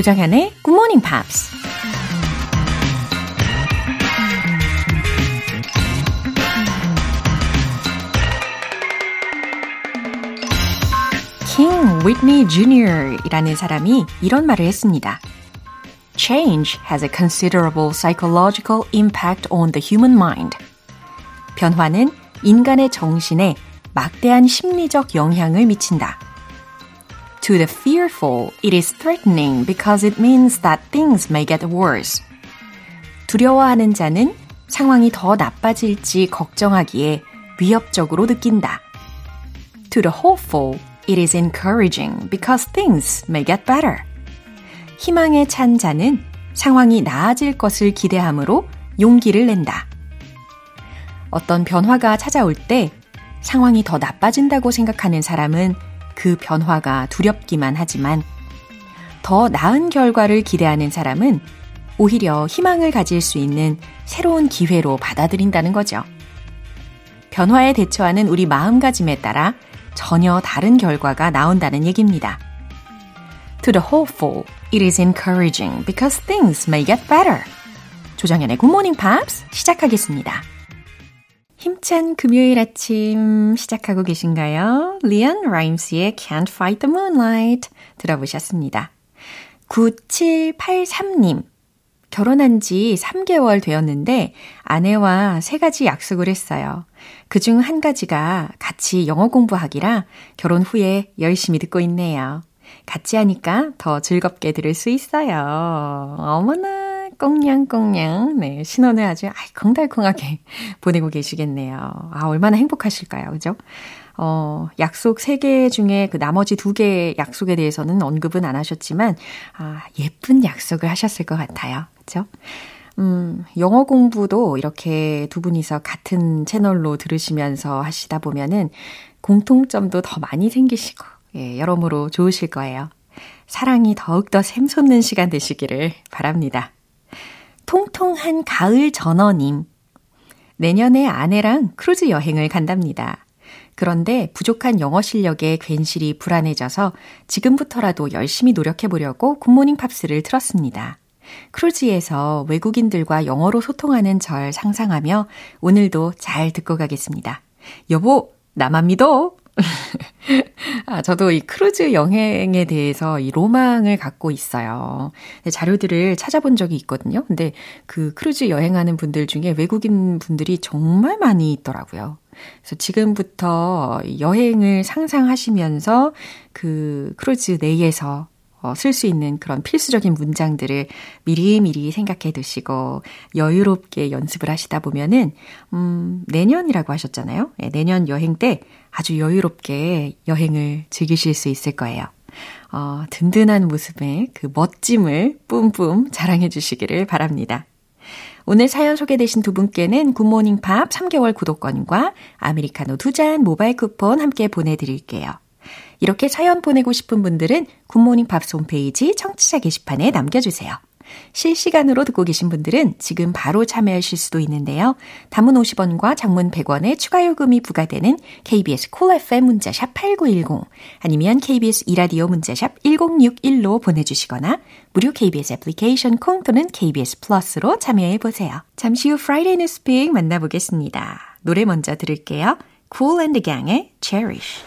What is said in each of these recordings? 조장현의 Good Morning Pops. King Whitney Jr. 이라는 사람이 이런 말을 했습니다. Change has a considerable psychological impact on the human mind. 변화는 인간의 정신에 막대한 심리적 영향을 미친다. To the fearful, it is threatening because it means that things may get worse. 두려워하는 자는 상황이 더 나빠질지 걱정하기에 위협적으로 느낀다. To the hopeful, it is encouraging because things may get better. 희망에 찬 자는 상황이 나아질 것을 기대함으로 용기를 낸다. 어떤 변화가 찾아올 때 상황이 더 나빠진다고 생각하는 사람은 그 변화가 두렵기만 하지만 더 나은 결과를 기대하는 사람은 오히려 희망을 가질 수 있는 새로운 기회로 받아들인다는 거죠. 변화에 대처하는 우리 마음가짐에 따라 전혀 다른 결과가 나온다는 얘기입니다. To the hopeful, it is encouraging because things may get better. 조정연의 Good Morning Pops 시작하겠습니다. 힘찬 금요일 아침 시작하고 계신가요? 리언 라임스의 Can't Fight the Moonlight 들어보셨습니다. 9783님, 결혼한 지 3개월 되었는데 아내와 3가지 약속을 했어요. 그중 한 가지가 같이 영어 공부하기라 결혼 후에 열심히 듣고 있네요. 같이 하니까 더 즐겁게 들을 수 있어요. 어머나. 꽁냥꽁냥 네, 신혼을 아주 알콩달콩하게 보내고 계시겠네요. 아, 얼마나 행복하실까요, 그죠? 약속 3개 중에 그 나머지 2개의 약속에 대해서는 언급은 안 하셨지만 아, 예쁜 약속을 하셨을 것 같아요, 그죠? 영어 공부도 이렇게 두 분이서 같은 채널로 들으시면서 하시다 보면은 공통점도 더 많이 생기시고 예, 여러모로 좋으실 거예요. 사랑이 더욱더 샘솟는 시간 되시기를 바랍니다. 통통한 가을 전어님. 내년에 아내랑 크루즈 여행을 간답니다. 그런데 부족한 영어 실력에 괜시리 불안해져서 지금부터라도 열심히 노력해보려고 굿모닝 팝스를 틀었습니다. 크루즈에서 외국인들과 영어로 소통하는 절 상상하며 오늘도 잘 듣고 가겠습니다. 여보, 나만 믿어! 아, 저도 이 크루즈 여행에 대해서 이 로망을 갖고 있어요. 자료들을 찾아본 적이 있거든요. 근데 그 크루즈 여행하는 분들 중에 외국인 분들이 정말 많이 있더라고요. 그래서 지금부터 여행을 상상하시면서 그 크루즈 내에서 쓸 수 있는 그런 필수적인 문장들을 미리미리 생각해 두시고 여유롭게 연습을 하시다 보면은 내년이라고 하셨잖아요. 네, 내년 여행 때 아주 여유롭게 여행을 즐기실 수 있을 거예요. 든든한 모습에 그 멋짐을 뿜뿜 자랑해 주시기를 바랍니다. 오늘 사연 소개되신 두 분께는 굿모닝 팝 3개월 구독권과 아메리카노 2잔 모바일 쿠폰 함께 보내드릴게요. 이렇게 사연 보내고 싶은 분들은 굿모닝 팝스 홈페이지 청취자 게시판에 남겨주세요. 실시간으로 듣고 계신 분들은 지금 바로 참여하실 수도 있는데요. 단문 50원과 장문 100원의 추가 요금이 부과되는 KBS 콜 FM 문자샵 8910 아니면 KBS 이라디오 문자샵 1061로 보내주시거나 무료 KBS 애플리케이션 콩 또는 KBS 플러스로 참여해보세요. 잠시 후 Friday News Pick 만나보겠습니다. 노래 먼저 들을게요. 쿨 앤드 갱의 Cherish.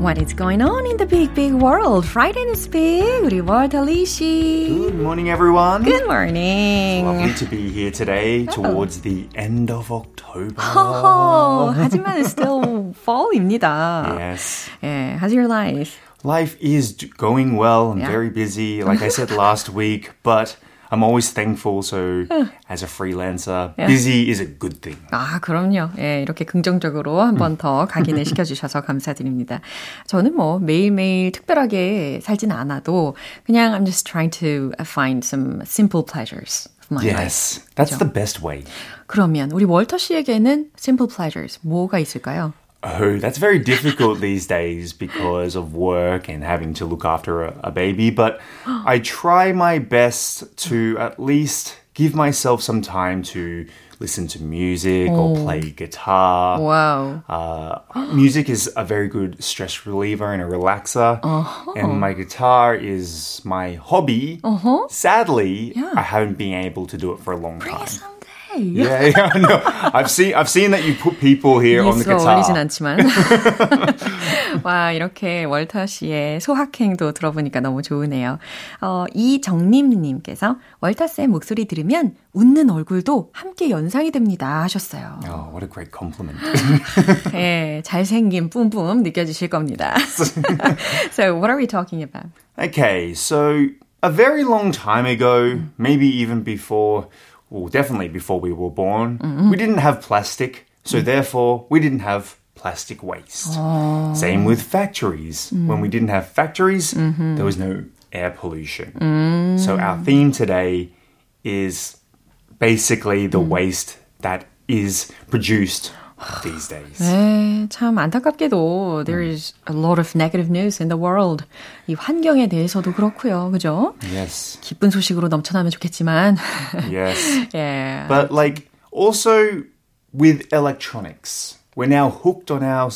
What is going on in the big, big world? Friday News Pick, 우리 Walter Lee 씨. Good morning, everyone. Good morning. Lovely to be here today towards the end of October. 하지만 it's still fall입니다. Yes. Yeah, how's your life? Life is going well. I'm very busy, like I said last week, but... I'm always thankful, so as a freelancer, busy is a good thing. 아, 그럼요. 예, 이렇게 긍정적으로 한 번 더 각인을 시켜주셔서 감사드립니다. 저는 뭐 매일매일 특별하게 살진 않아도 그냥 I'm just trying to find some simple pleasures. Yes, life. That's 그렇죠? the best way. 그러면 우리 월터 씨에게는 simple pleasures 뭐가 있을까요? Oh, that's very difficult these days because of work and having to look after a baby. But I try my best to at least give myself some time to listen to music or play guitar. Wow. Music is a very good stress reliever and a relaxer. Uh-huh. And my guitar is my hobby. Uh-huh. Sadly, I haven't been able to do it for a long time. Yeah, yeah, no. I've seen that you put people here on the guitar. 어울리진 않지만. 와, 이렇게 월터 씨의 소확행도 들어보니까 너무 좋으네요. 이정림님께서 월터 쌤 목소리 들으면 웃는 얼굴도 함께 연상이 됩니다 하셨어요. Oh, what a great compliment. 네, 잘생김 뿜뿜 느껴지실 겁니다. So, what are we talking about? Okay, so a very long time ago, maybe even before. Well, definitely before we were born, mm-hmm. we didn't have plastic, so therefore we didn't have plastic waste. Oh. Same with factories. Mm. When we didn't have factories, mm-hmm. there was no air pollution. Mm. So our theme today is basically the waste that is produced these days. 네, 참 안타깝게도 there is a lot of negative news in the world. 이 환경에 대해서도 그렇고요, 그죠? Yes. 기쁜 소식으로 넘쳐나면 좋겠지만. Yes. yeah. But like also with electronics, we're now hooked on our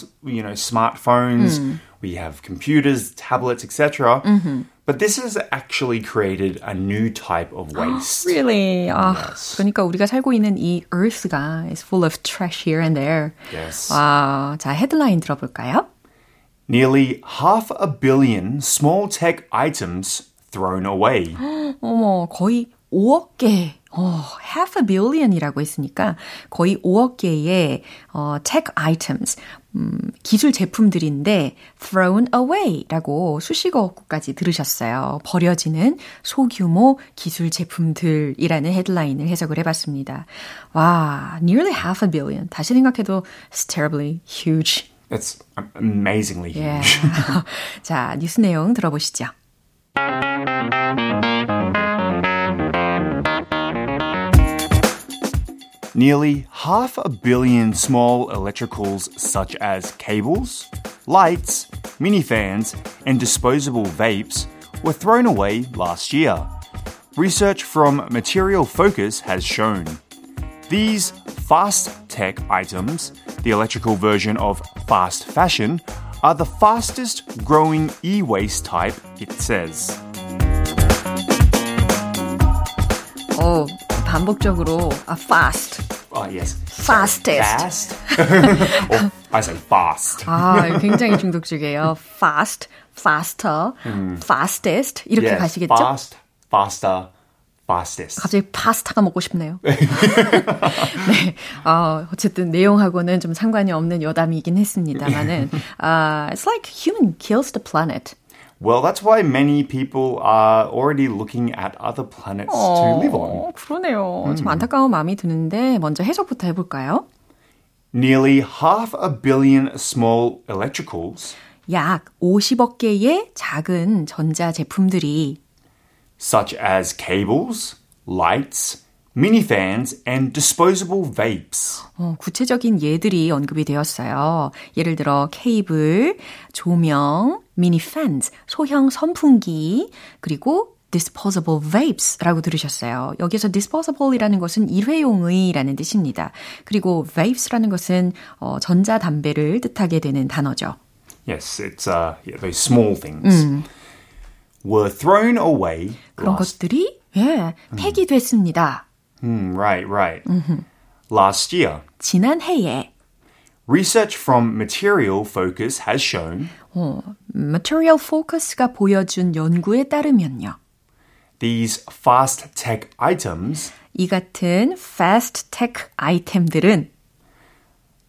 smartphones. We have computers, tablets, etc. Mm-hmm. But this has actually created a new type of waste. Oh, really? Yes. 그러니까 우리가 살고 있는 이 Earth가 is full of trash here and there. Yes. 와, 자, 헤드라인 들어볼까요? Nearly half a billion small tech items thrown away. 어머, 거의 5억 개. half a billion이라고 했으니까 거의 5억 개의 tech items, 기술 제품들인데 thrown away라고 수식어까지 들으셨어요. 버려지는 소규모 기술 제품들이라는 헤드라인을 해석을 해봤습니다. 와, nearly half a billion. 다시 생각해도 it's terribly huge. It's amazingly huge. Yeah. 자, 뉴스 내용 들어보시죠. Nearly half a billion small electricals such as cables, lights, minifans, and disposable vapes were thrown away last year. Research from Material Focus has shown. These fast tech items, the electrical version of fast fashion, are the fastest growing e-waste type, it says. Oh. 반복적으로 fast. Yes. Fastest. Fast. oh, I say fast. 아, 굉장히 중독적이에요. Fast, faster, fastest 이렇게 yes, 가시겠죠? Fast, faster, fastest. 갑자기 파스타가 먹고 싶네요. 네, 어쨌든 내용하고는 좀 상관이 없는 여담이긴 했습니다만은, it's like human kills the planet. Well, that's why many people are already looking at other planets to live on. 그러네요. 좀 안타까운 마음이 드는데 먼저 해석부터 해볼까요? Nearly half a billion small electricals. 약 50억 개의 작은 전자 제품들이 such as cables, lights, minifans and disposable vapes. 구체적인 예들이 언급이 되었어요. 예를 들어 케이블, 조명, minifans, 소형 선풍기, 그리고 disposable vapes라고 들으셨어요. 여기서 disposable이라는 것은 일회용의라는 뜻입니다. 그리고 vapes라는 것은 전자담배를 뜻하게 되는 단어죠. Yes, it's those small things. Were thrown away. 그런 것들이 예, 폐기됐습니다. Right, right. Last year. 지난해에. Research from Material Focus has shown. Material Focus가 보여준 연구에 따르면요. These fast tech items. 이 같은 fast tech 아이템들은.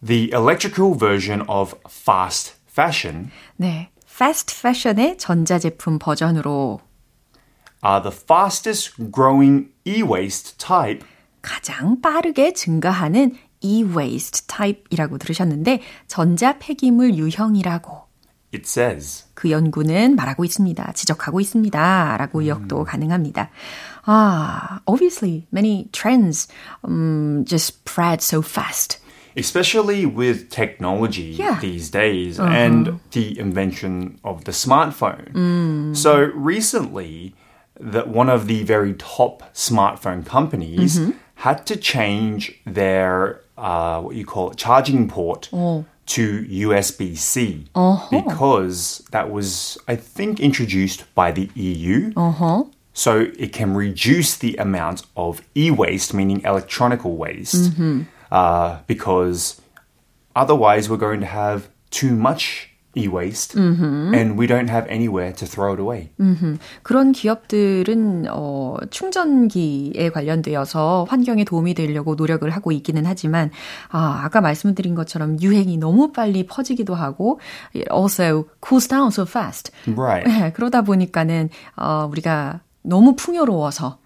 The electrical version of fast fashion. 네, fast fashion의 전자제품 버전으로. Are the fastest growing e-waste type. 가장 빠르게 증가하는 e-waste type이라고 들으셨는데 전자 폐기물 유형이라고. It says. 그 연구는 말하고 있습니다. 지적하고 있습니다. 라고 의역도 가능합니다. 아, obviously many trends just spread so fast. Especially with technology these days and the invention of the smartphone. So recently that one of the very top smartphone companies had to change their what you call charging port to USB-C because that was, I think, introduced by the EU. So it can reduce the amount of e-waste, meaning electronic waste, because otherwise we're going to have too much e-waste and we don't have anywhere to throw it away. 그런 기업들은 충전기에 관련되어서 환경에 도움이 되려고 노력을 하고 있기는 하지만 아까 말씀드린 것처럼 유행이 너무 빨리 퍼지기도 하고 it also cools down so fast. Right. 그러다 보니까는 우리가 너무 풍요로워서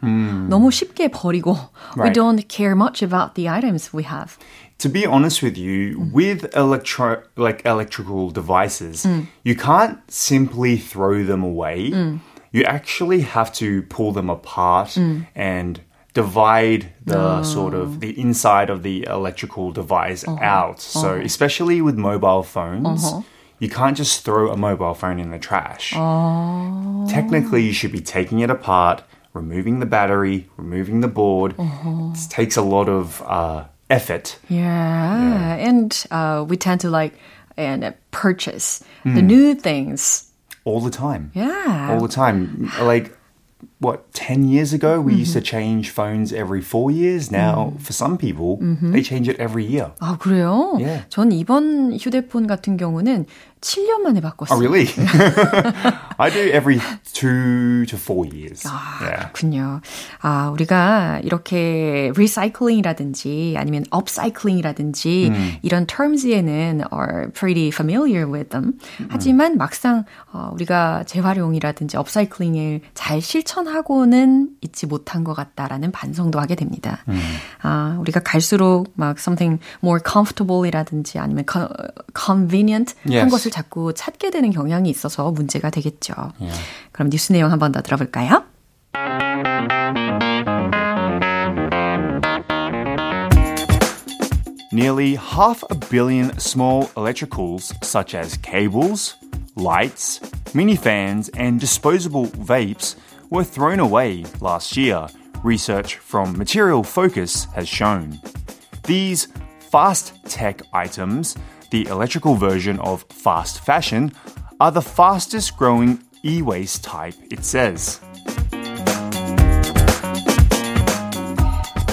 너무 쉽게 버리고 right. We don't care much about the items we have. To be honest with you, with electrical devices, you can't simply throw them away. You actually have to pull them apart and divide the sort of the inside of the electrical device out. So especially with mobile phones, you can't just throw a mobile phone in the trash. Technically, you should be taking it apart, removing the battery, removing the board. It takes a lot of... effort. Yeah. And we tend to like and purchase the new things. All the time. Yeah. All the time. Like, what, 10 years ago, we used to change phones every 4 years. Now, for some people, they change it every year. 아, 그래요? Yeah. 전 이번 휴대폰 같은 경우는 7년 만에 바꿨어요. Oh, really? I do every 2 to 4 years. 아, yeah. 그렇군요. 아, 우리가 이렇게 recycling이라든지 아니면 upcycling이라든지 이런 terms에는 are pretty familiar with them. 하지만 막상 우리가 재활용이라든지 upcycling을 잘 실천하고는 있지 못한 것 같다라는 반성도 하게 됩니다. 아, 우리가 갈수록 막 something more comfortable이라든지 아니면 convenient yes. 한 것을 자꾸 찾게 되는 경향이 있어서 문제가 되겠죠. Yeah. 그럼 뉴스 내용 한 번 더 들어볼까요? Nearly half a billion small electricals such as cables, lights, mini fans and disposable vapes were thrown away last year, research from Material Focus has shown. These fast tech items The electrical version of fast fashion are the fastest growing e-waste type, it says.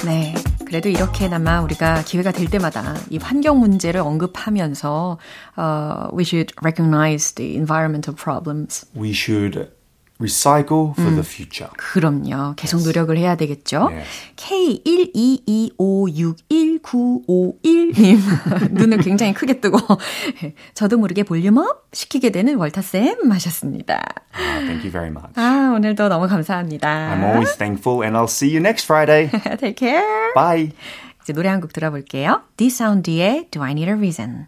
네, 그래도 이렇게나마 우리가 기회가 될 때마다 이 환경 문제를 언급하면서 we should recognize the environmental problems. We should recycle for the future. 그럼요. 계속 yes. 노력을 해야 되겠죠. Yes. K122561951님 눈을 굉장히 크게 뜨고 저도 모르게 볼륨업 시키게 되는 월터쌤 하셨습니다. Thank you very much. 아, 오늘도 너무 감사합니다. I'm always thankful and I'll see you next Friday. Take care. Bye. 이제 노래 한 곡 들어볼게요. D-Sound의 Do I Need a Reason.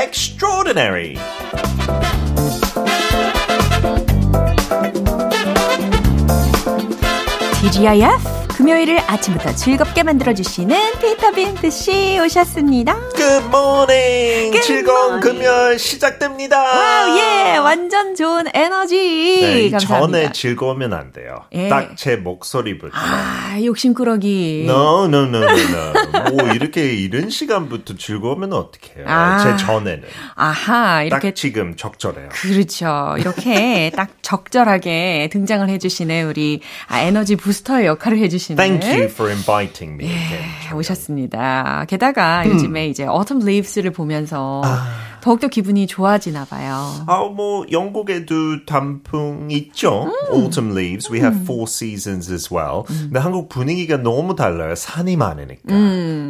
Extraordinary. TGIF 금요일을 아침부터 즐겁게 만들어주시는 피터 빈트 씨 오셨습니다. Good morning. Good 즐거운 morning. 금요일 시작됩니다. 와우, 예, 완전 좋은 에너지. 네, 감사합니다. 전에 즐거우면 안 돼요. 예. 딱 제 목소리부터. 아, 욕심꾸러기. No. 뭐 이렇게 이른 시간부터 즐거우면 어떡해요. 아. 제 전에는. 아하, 이렇게. 딱 지금 적절해요. 그렇죠. 이렇게 딱 적절하게 등장을 해주시는 우리 에너지 부스터의 역할을 해주시는. Thank you for inviting me. 예, 오셨습니다. 게다가 요즘에 이제 Autumn Leaves를 보면서 더욱더 기분이 좋아지나 봐요. 뭐 영국에도 단풍 있죠. Autumn Leaves. We have four seasons as well. 근데 한국 분위기가 너무 달라요. 산이 많으니까.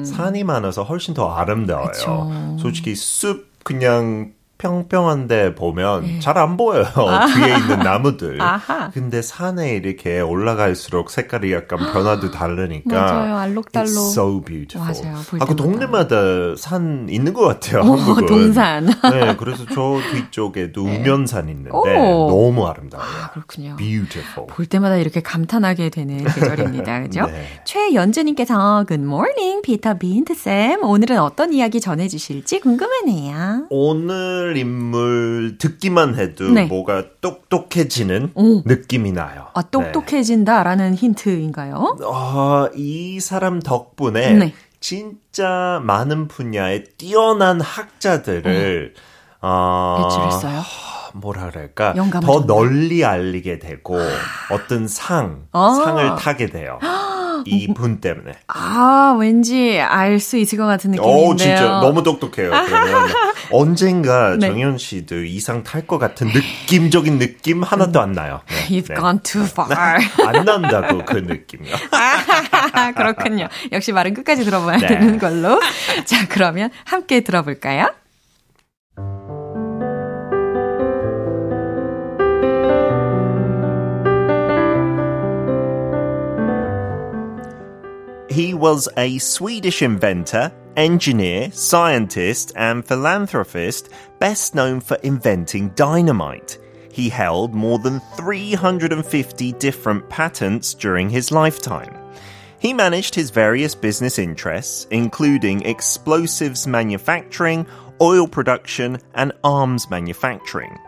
산이 많아서 훨씬 더 아름다워요. 그쵸. 솔직히 숲 그냥 평평한데 보면 네. 잘 안 보여요. 뒤에 있는 나무들. 아하. 근데 산에 이렇게 올라갈수록 색깔이 약간 변화도 다르니까. 맞아요. 알록달록. It's so beautiful. 맞아요. 그 동네마다 산 있는 것 같아요. 오, 한국은. 동산. 네, 그래서 저 뒤쪽에도 네. 우면산 있는데 오. 너무 아름다워요. 아, 그렇군요. Beautiful. 볼 때마다 이렇게 감탄하게 되는 계절입니다. 그렇죠? 네. 최연주님께서 Good morning, 피터 빈트쌤. 오늘은 어떤 이야기 전해주실지 궁금하네요. 오늘 인물 듣기만 해도 네. 뭐가 똑똑해지는 오. 느낌이 나요. 아, 똑똑해진다라는 네. 힌트인가요? 이 사람 덕분에 네. 진짜 많은 분야의 뛰어난 학자들을 배출했어요? 뭐라 그럴까? 더 정말. 널리 알리게 되고 어떤 상을 타게 돼요. 이분 때문에. 아, 왠지 알 수 있을 것 같은 느낌인데요. 진짜 너무 똑똑해요. 그러면 언젠가 네. 정현 씨도 이 상 탈 것 같은 느낌적인 느낌 하나도 안 나요. 네. You've 네. gone too far. 안 난다고 그 느낌이요. 그렇군요. 역시 말은 끝까지 들어봐야 네. 되는 걸로. 자, 그러면 함께 들어볼까요? He was a Swedish inventor, engineer, scientist, and philanthropist, best known for inventing dynamite. He held more than 350 different patents during his lifetime. He managed his various business interests, including explosives manufacturing, oil production, and arms manufacturing.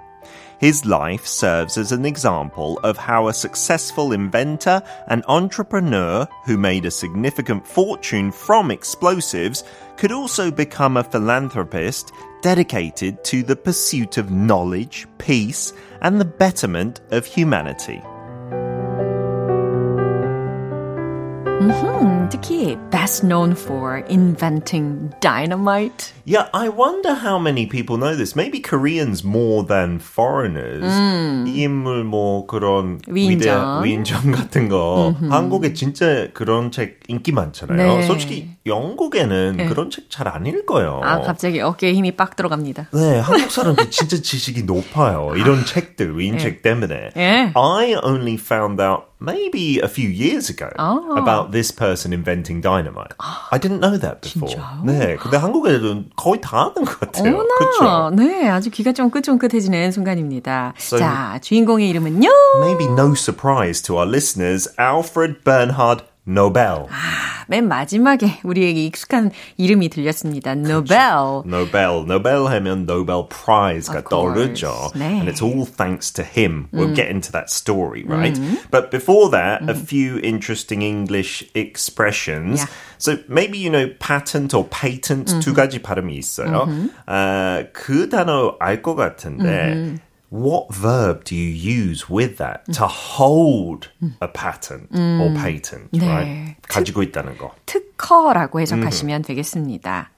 His life serves as an example of how a successful inventor and entrepreneur who made a significant fortune from explosives could also become a philanthropist dedicated to the pursuit of knowledge, peace, and the betterment of humanity. 특히 best known for inventing dynamite. Yeah, I wonder how many people know this. Maybe Koreans more than foreigners. 이 인물 뭐 그런 위인전 같은 거. 한국에 진짜 그런 책 인기 많잖아요. 네. 솔직히 영국에는 네. 그런 책 잘 안 읽어요. 아, 갑자기 어깨에 힘이 빡 들어갑니다. 네, 한국 사람들 진짜 지식이 높아요. 이런 책들, 위인책 네. 때문에. 네. I only found out maybe a few years ago about this person inventing dynamite. I didn't know that before. 진짜요? 네, 근데 한국에도 거의 다 아는 것 같아요. 어머나, 그쵸? 네, 아주 귀가 쫑긋쫑긋해지는 순간입니다. So, 자, 주인공의 이름은요? Maybe no surprise to our listeners, Alfred Bernhard Nobel. 아, 맨 마지막에 우리에게 익숙한 이름이 들렸습니다. Nobel. Nobel. Nobel 하면 Nobel Prize가 떠오르죠. 네. And it's all thanks to him. We'll get into that story, right? But before that, a few interesting English expressions. Yeah. So maybe you know patent or patent 두 가지 발음이 있어요. 그 단어 알 것 같은데 What verb do you use with that to hold a patent or patent, 네. right? 가지고 있다는 거. 특허라고 해석하시면 되겠습니다.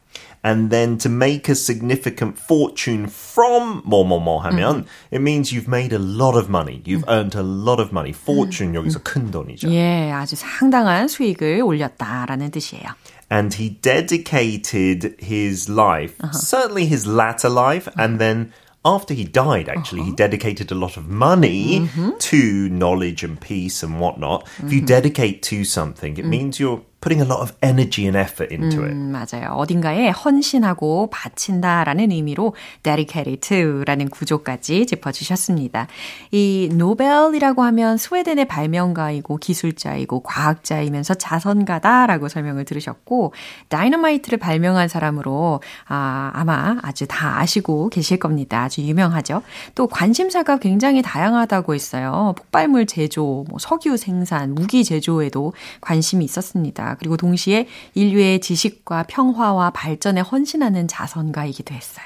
And then to make a significant fortune from 뭐뭐뭐 하면 it means you've made a lot of money. You've earned a lot of money. Fortune 여기서 큰 돈이죠. 예, 아주 상당한 수익을 올렸다라는 뜻이에요. And he dedicated his life, certainly his latter life, and then After he died, actually, he dedicated a lot of money to knowledge and peace and whatnot. If you dedicate to something, it means you're putting a lot of energy and effort into it. 맞아요. 어딘가에 헌신하고 바친다라는 의미로 dedicated to라는 구조까지 짚어주셨습니다. 이 노벨이라고 하면 스웨덴의 발명가이고 기술자이고 과학자이면서 자선가다라고 설명을 들으셨고 다이너마이트를 발명한 사람으로 아마 아주 다 아시고 계실 겁니다. 아주 유명하죠. 또 관심사가 굉장히 다양하다고 했어요. 폭발물 제조, 뭐 석유 생산, 무기 제조에도 관심이 있었습니다. 그리고 동시에 인류의 지식과 평화와 발전에 헌신하는 자선가이기도 했어요.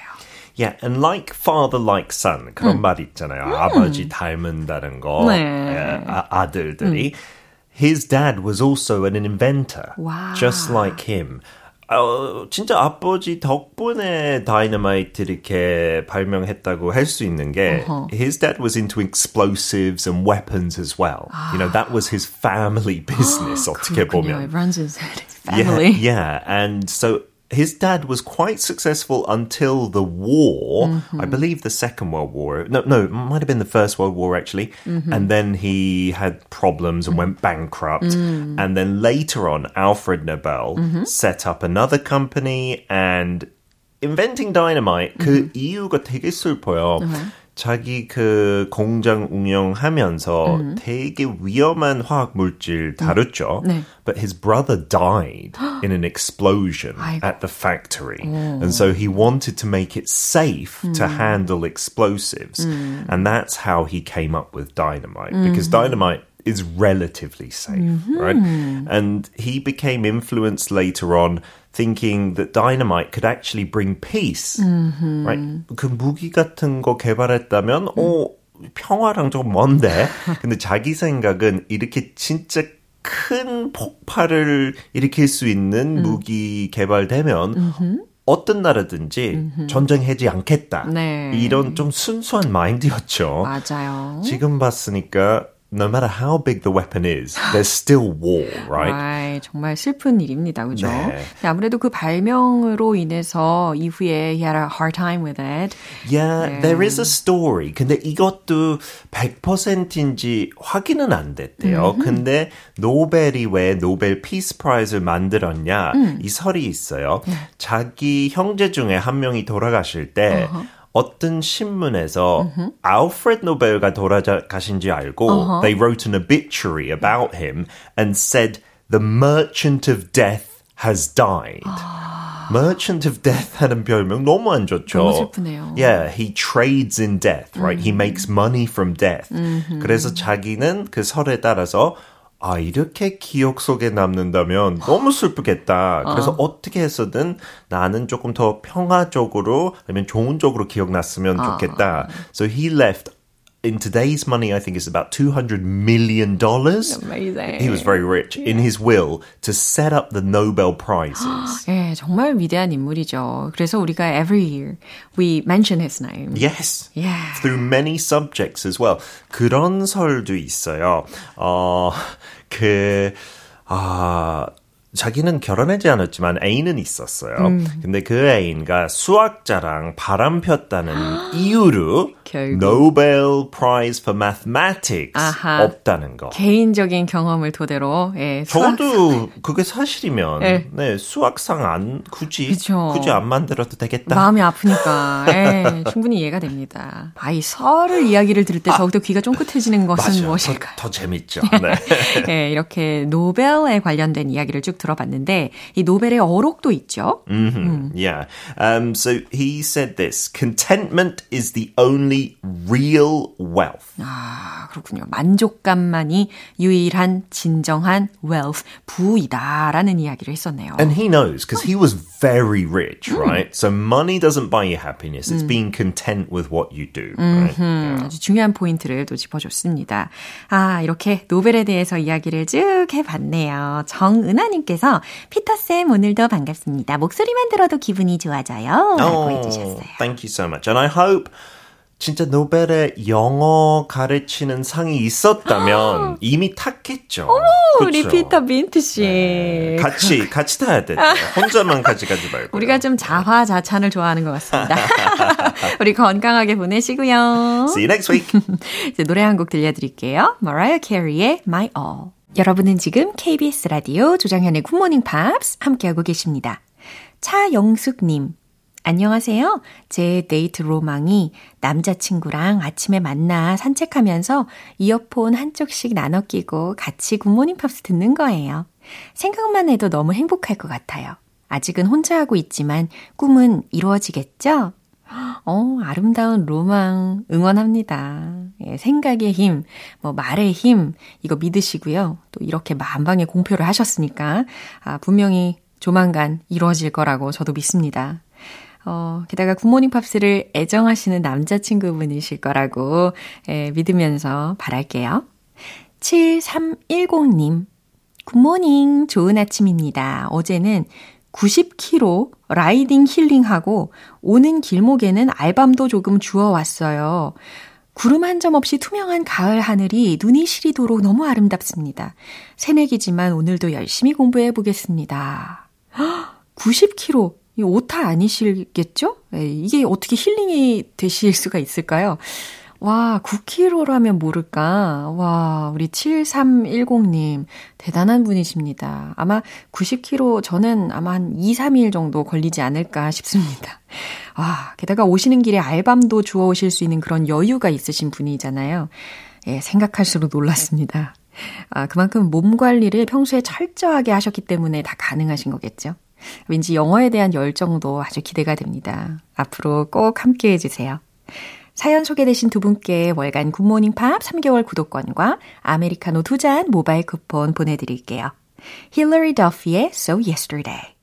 Yeah, and like father, like son. 그런 말이 있잖아요. 아버지 닮은다는 거. 네. 아들들이. His dad was also an inventor. Wow. Just like him. 진짜 아버지 덕분에 다이너마이트 이렇게 발명했다고 할 수 있는 게 His dad was into explosives and weapons as well. You know, that was his family business, 어떻게 보면. It runs his family. Yeah, yeah, and so his dad was quite successful until the war. Mm-hmm. I believe the Second World War. No, it might have been the First World War, actually. Mm-hmm. And then he had problems and went bankrupt. Mm-hmm. And then later on, Alfred Nobel set up another company and inventing dynamite. 그 이유가 되게 슬퍼요. 자기 그 공장 운영하면서 되게 위험한 화학 물질 다뤘죠. 네. But his brother died in an explosion at the factory. 오. And so he wanted to make it safe to handle explosives. And that's how he came up with dynamite. Because dynamite is relatively safe, right? And he became influenced later on thinking that dynamite could actually bring peace, right? 그 무기 같은 거 개발했다면, 평화랑 좀 먼데. 근데 자기 생각은 이렇게 진짜 큰 폭발을 일으킬 수 있는 무기 개발되면 어떤 나라든지 전쟁하지 않겠다. 네. 이런 좀 순수한 마인드였죠. 맞아요. 지금 봤으니까 No matter how big the weapon is, there's still war, right? 아이, 정말 슬픈 일입니다, 그죠? 네. 아무래도 그 발명으로 인해서 이후에 he had a hard time with it. Yeah, 네. there is a story. 근데 이것도 100%인지 확인은 안 됐대요. 근데 노벨이 왜 노벨 피스 프라이즈를 만들었냐? 이 설이 있어요. 자기 형제 중에 한 명이 돌아가실 때 어떤 신문에서 Alfred Nobel가 돌아가신지 알고 they wrote an obituary about him and said the merchant of death has died. Merchant of death 하는 별명 너무 안 좋죠. 너무 슬프네요. Yeah, he trades in death, right? He makes money from death. 그래서 자기는 그 설에 따라서 아, 이렇게 기억 속에 남는다면 너무 슬프겠다. 그래서 어떻게 해서든 나는 조금 더 평화적으로 아니면 좋은 쪽으로 기억났으면 좋겠다. So he left. In today's money, I think it's about $200 million. Amazing. He was very rich in his will to set up the Nobel Prizes. 예, 정말 위대한 인물이죠. 그래서 우리가 every year we mention his name. Yes. Yeah. Through many subjects as well. 그런 설도 있어요. 자기는 결혼하지 않았지만 애인은 있었어요. 근데 그 애인과 수학자랑 바람 폈다는 이유로 Nobel Prize for Mathematics 아하. 없다는 거. 개인적인 경험을 토대로. 예, 저도 그게 사실이면 예. 네, 수학상 안 굳이 안 만들어도 되겠다. 마음이 아프니까 예, 충분히 이해가 됩니다. 이 설을 이야기를 들을 때 더욱더 귀가 쫑긋해지는 것은 맞아요. 무엇일까요? 더 재밌죠. 네. 예, 이렇게 노벨에 관련된 이야기를 쭉 들어봤는데 이 노벨의 어록도 있죠. Yeah. So he said this. Contentment is the only real wealth. 아, 그렇군요. 만족감만이 유일한 진정한 wealth, 부이다라는 이야기를 했었네요. And he knows because he was very rich, right? So money doesn't buy you happiness. It's being content with what you do. Right? Yeah. 아주 중요한 포인트를 또 짚어줬습니다. 아, 이렇게 노벨에 대해서 이야기를 쭉 해봤네요. 정은하님께서 피터쌤 오늘도 반갑습니다. 목소리만 들어도 기분이 좋아져요. 라고 해주셨어요. Thank you so much. And I hope 진짜 노벨에 영어 가르치는 상이 있었다면 이미 탔겠죠. 오, 우리 피터 민트 씨. 네, 같이 타야 돼. 혼자만 가지 말고. 우리가 좀 자화자찬을 좋아하는 것 같습니다. 우리 건강하게 보내시고요. See you next week. 이제 노래 한 곡 들려드릴게요. Mariah Carey의 My All. 여러분은 지금 KBS 라디오 조장현의 굿모닝 팝스 함께하고 계십니다. 차영숙님, 안녕하세요. 제 데이트 로망이 남자친구랑 아침에 만나 산책하면서 이어폰 한쪽씩 나눠 끼고 같이 굿모닝 팝스 듣는 거예요. 생각만 해도 너무 행복할 것 같아요. 아직은 혼자 하고 있지만 꿈은 이루어지겠죠? 아름다운 로망 응원합니다. 예, 생각의 힘, 말의 힘 이거 믿으시고요. 또 이렇게 만방에 공표를 하셨으니까 분명히 조만간 이루어질 거라고 저도 믿습니다. 게다가 굿모닝 팝스를 애정하시는 남자친구분이실 거라고 믿으면서 바랄게요. 7310님, 굿모닝, 좋은 아침입니다. 어제는 90km 라이딩 힐링하고 오는 길목에는 알밤도 조금 주워왔어요. 구름 한 점 없이 투명한 가을 하늘이 눈이 시리도록 너무 아름답습니다. 새내기지만 오늘도 열심히 공부해 보겠습니다. 90km, 오타 아니시겠죠? 이게 어떻게 힐링이 되실 수가 있을까요? 와, 9km라면 모를까? 와, 우리 7310님, 대단한 분이십니다. 아마 90km, 저는 아마 한 2, 3일 정도 걸리지 않을까 싶습니다. 와, 게다가 오시는 길에 알밤도 주워 오실 수 있는 그런 여유가 있으신 분이잖아요. 예, 생각할수록 놀랐습니다. 아, 그만큼 몸 관리를 평소에 철저하게 하셨기 때문에 다 가능하신 거겠죠? 왠지 영어에 대한 열정도 아주 기대가 됩니다. 앞으로 꼭 함께해 주세요. 사연 소개되신 두 분께 월간 굿모닝 팝 3개월 구독권과 아메리카노 2잔 모바일 쿠폰 보내드릴게요. Hillary Duff의 So Yesterday.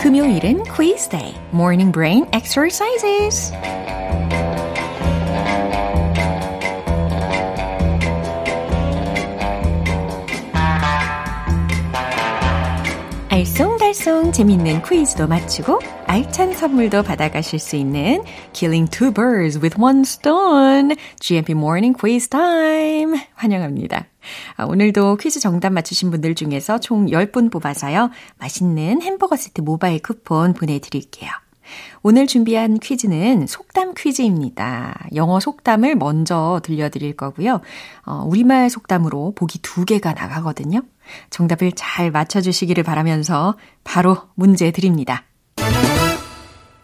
금요일은 퀴즈 데이, Morning Brain Exercises. 알쏭달쏭 재밌는 퀴즈도 맞추고 알찬 선물도 받아가실 수 있는 Killing Two Birds with One Stone GMP Morning Quiz Time 환영합니다. 오늘도 퀴즈 정답 맞추신 분들 중에서 총 10분 뽑아서요. 맛있는 햄버거 세트 모바일 쿠폰 보내드릴게요. 오늘 준비한 퀴즈는 속담 퀴즈입니다. 영어 속담을 먼저 들려드릴 거고요. 우리말 속담으로 보기 2개가 나가거든요. 정답을 잘 맞춰주시기를 바라면서 바로 문제 드립니다.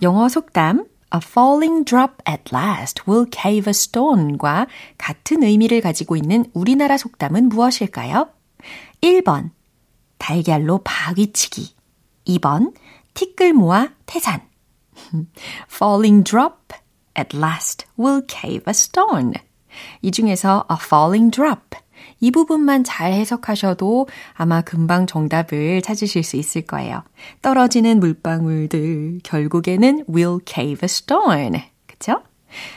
영어 속담 A falling drop at last will cave a stone과 같은 의미를 가지고 있는 우리나라 속담은 무엇일까요? 1번 달걀로 바위치기 2번 티끌 모아 태산 Falling drop at last will cave a stone 이 중에서 a falling drop 이 부분만 잘 해석하셔도 아마 금방 정답을 찾으실 수 있을 거예요. 떨어지는 물방울들 결국에는 will cave a stone. 그렇죠?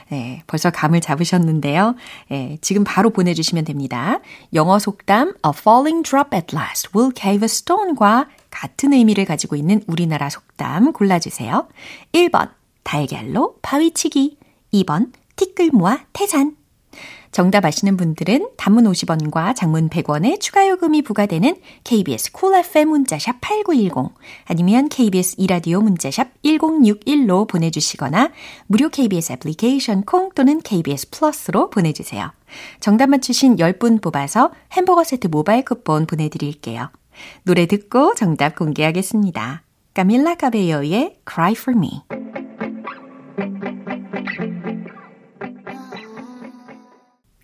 네, 벌써 감을 잡으셨는데요. 네, 지금 바로 보내주시면 됩니다. 영어 속담 A falling drop at last will cave a stone과 같은 의미를 가지고 있는 우리나라 속담 골라주세요. 1번 달걀로 바위치기 2번 티끌 모아 태산 정답 아시는 분들은 단문 50원과 장문 100원의 추가 요금이 부과되는 KBS 쿨 FM 문자샵 8910 아니면 KBS 이라디오 문자샵 1061로 보내주시거나 무료 KBS 애플리케이션 콩 또는 KBS 플러스로 보내주세요. 정답 맞추신 10분 뽑아서 햄버거 세트 모바일 쿠폰 보내드릴게요. 노래 듣고 정답 공개하겠습니다. 카밀라 카베요의 Cry For Me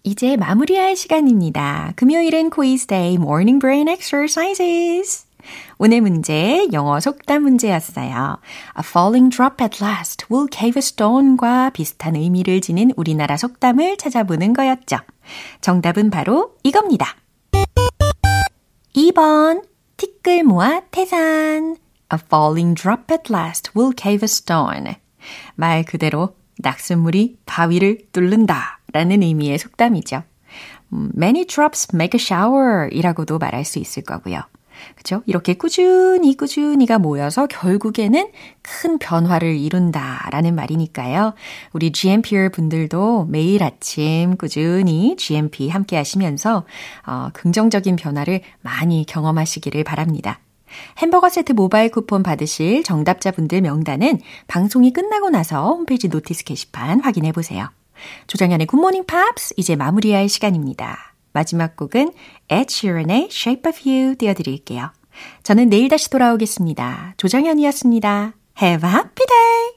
이제 마무리할 시간입니다. 금요일은 quiz day morning brain exercises. 오늘 문제 영어 속담 문제였어요. A falling drop at last will cave a stone과 비슷한 의미를 지닌 우리나라 속담을 찾아보는 거였죠. 정답은 바로 이겁니다. 2번 티끌 모아 태산 A falling drop at last will cave a stone. 말 그대로 낙숫물이 바위를 뚫는다. 라는 의미의 속담이죠. Many drops make a shower 이라고도 말할 수 있을 거고요. 그렇죠? 이렇게 꾸준히가 모여서 결국에는 큰 변화를 이룬다 라는 말이니까요. 우리 GMPR 분들도 매일 아침 꾸준히 GMP 함께 하시면서 긍정적인 변화를 많이 경험하시기를 바랍니다. 햄버거 세트 모바일 쿠폰 받으실 정답자분들 명단은 방송이 끝나고 나서 홈페이지 노티스 게시판 확인해 보세요. 조장현의 굿모닝 팝스 이제 마무리할 시간입니다. 마지막 곡은 Ed Sheeran의 Shape of You 띄워드릴게요. 저는 내일 다시 돌아오겠습니다. 조장현이었습니다. Have a happy day!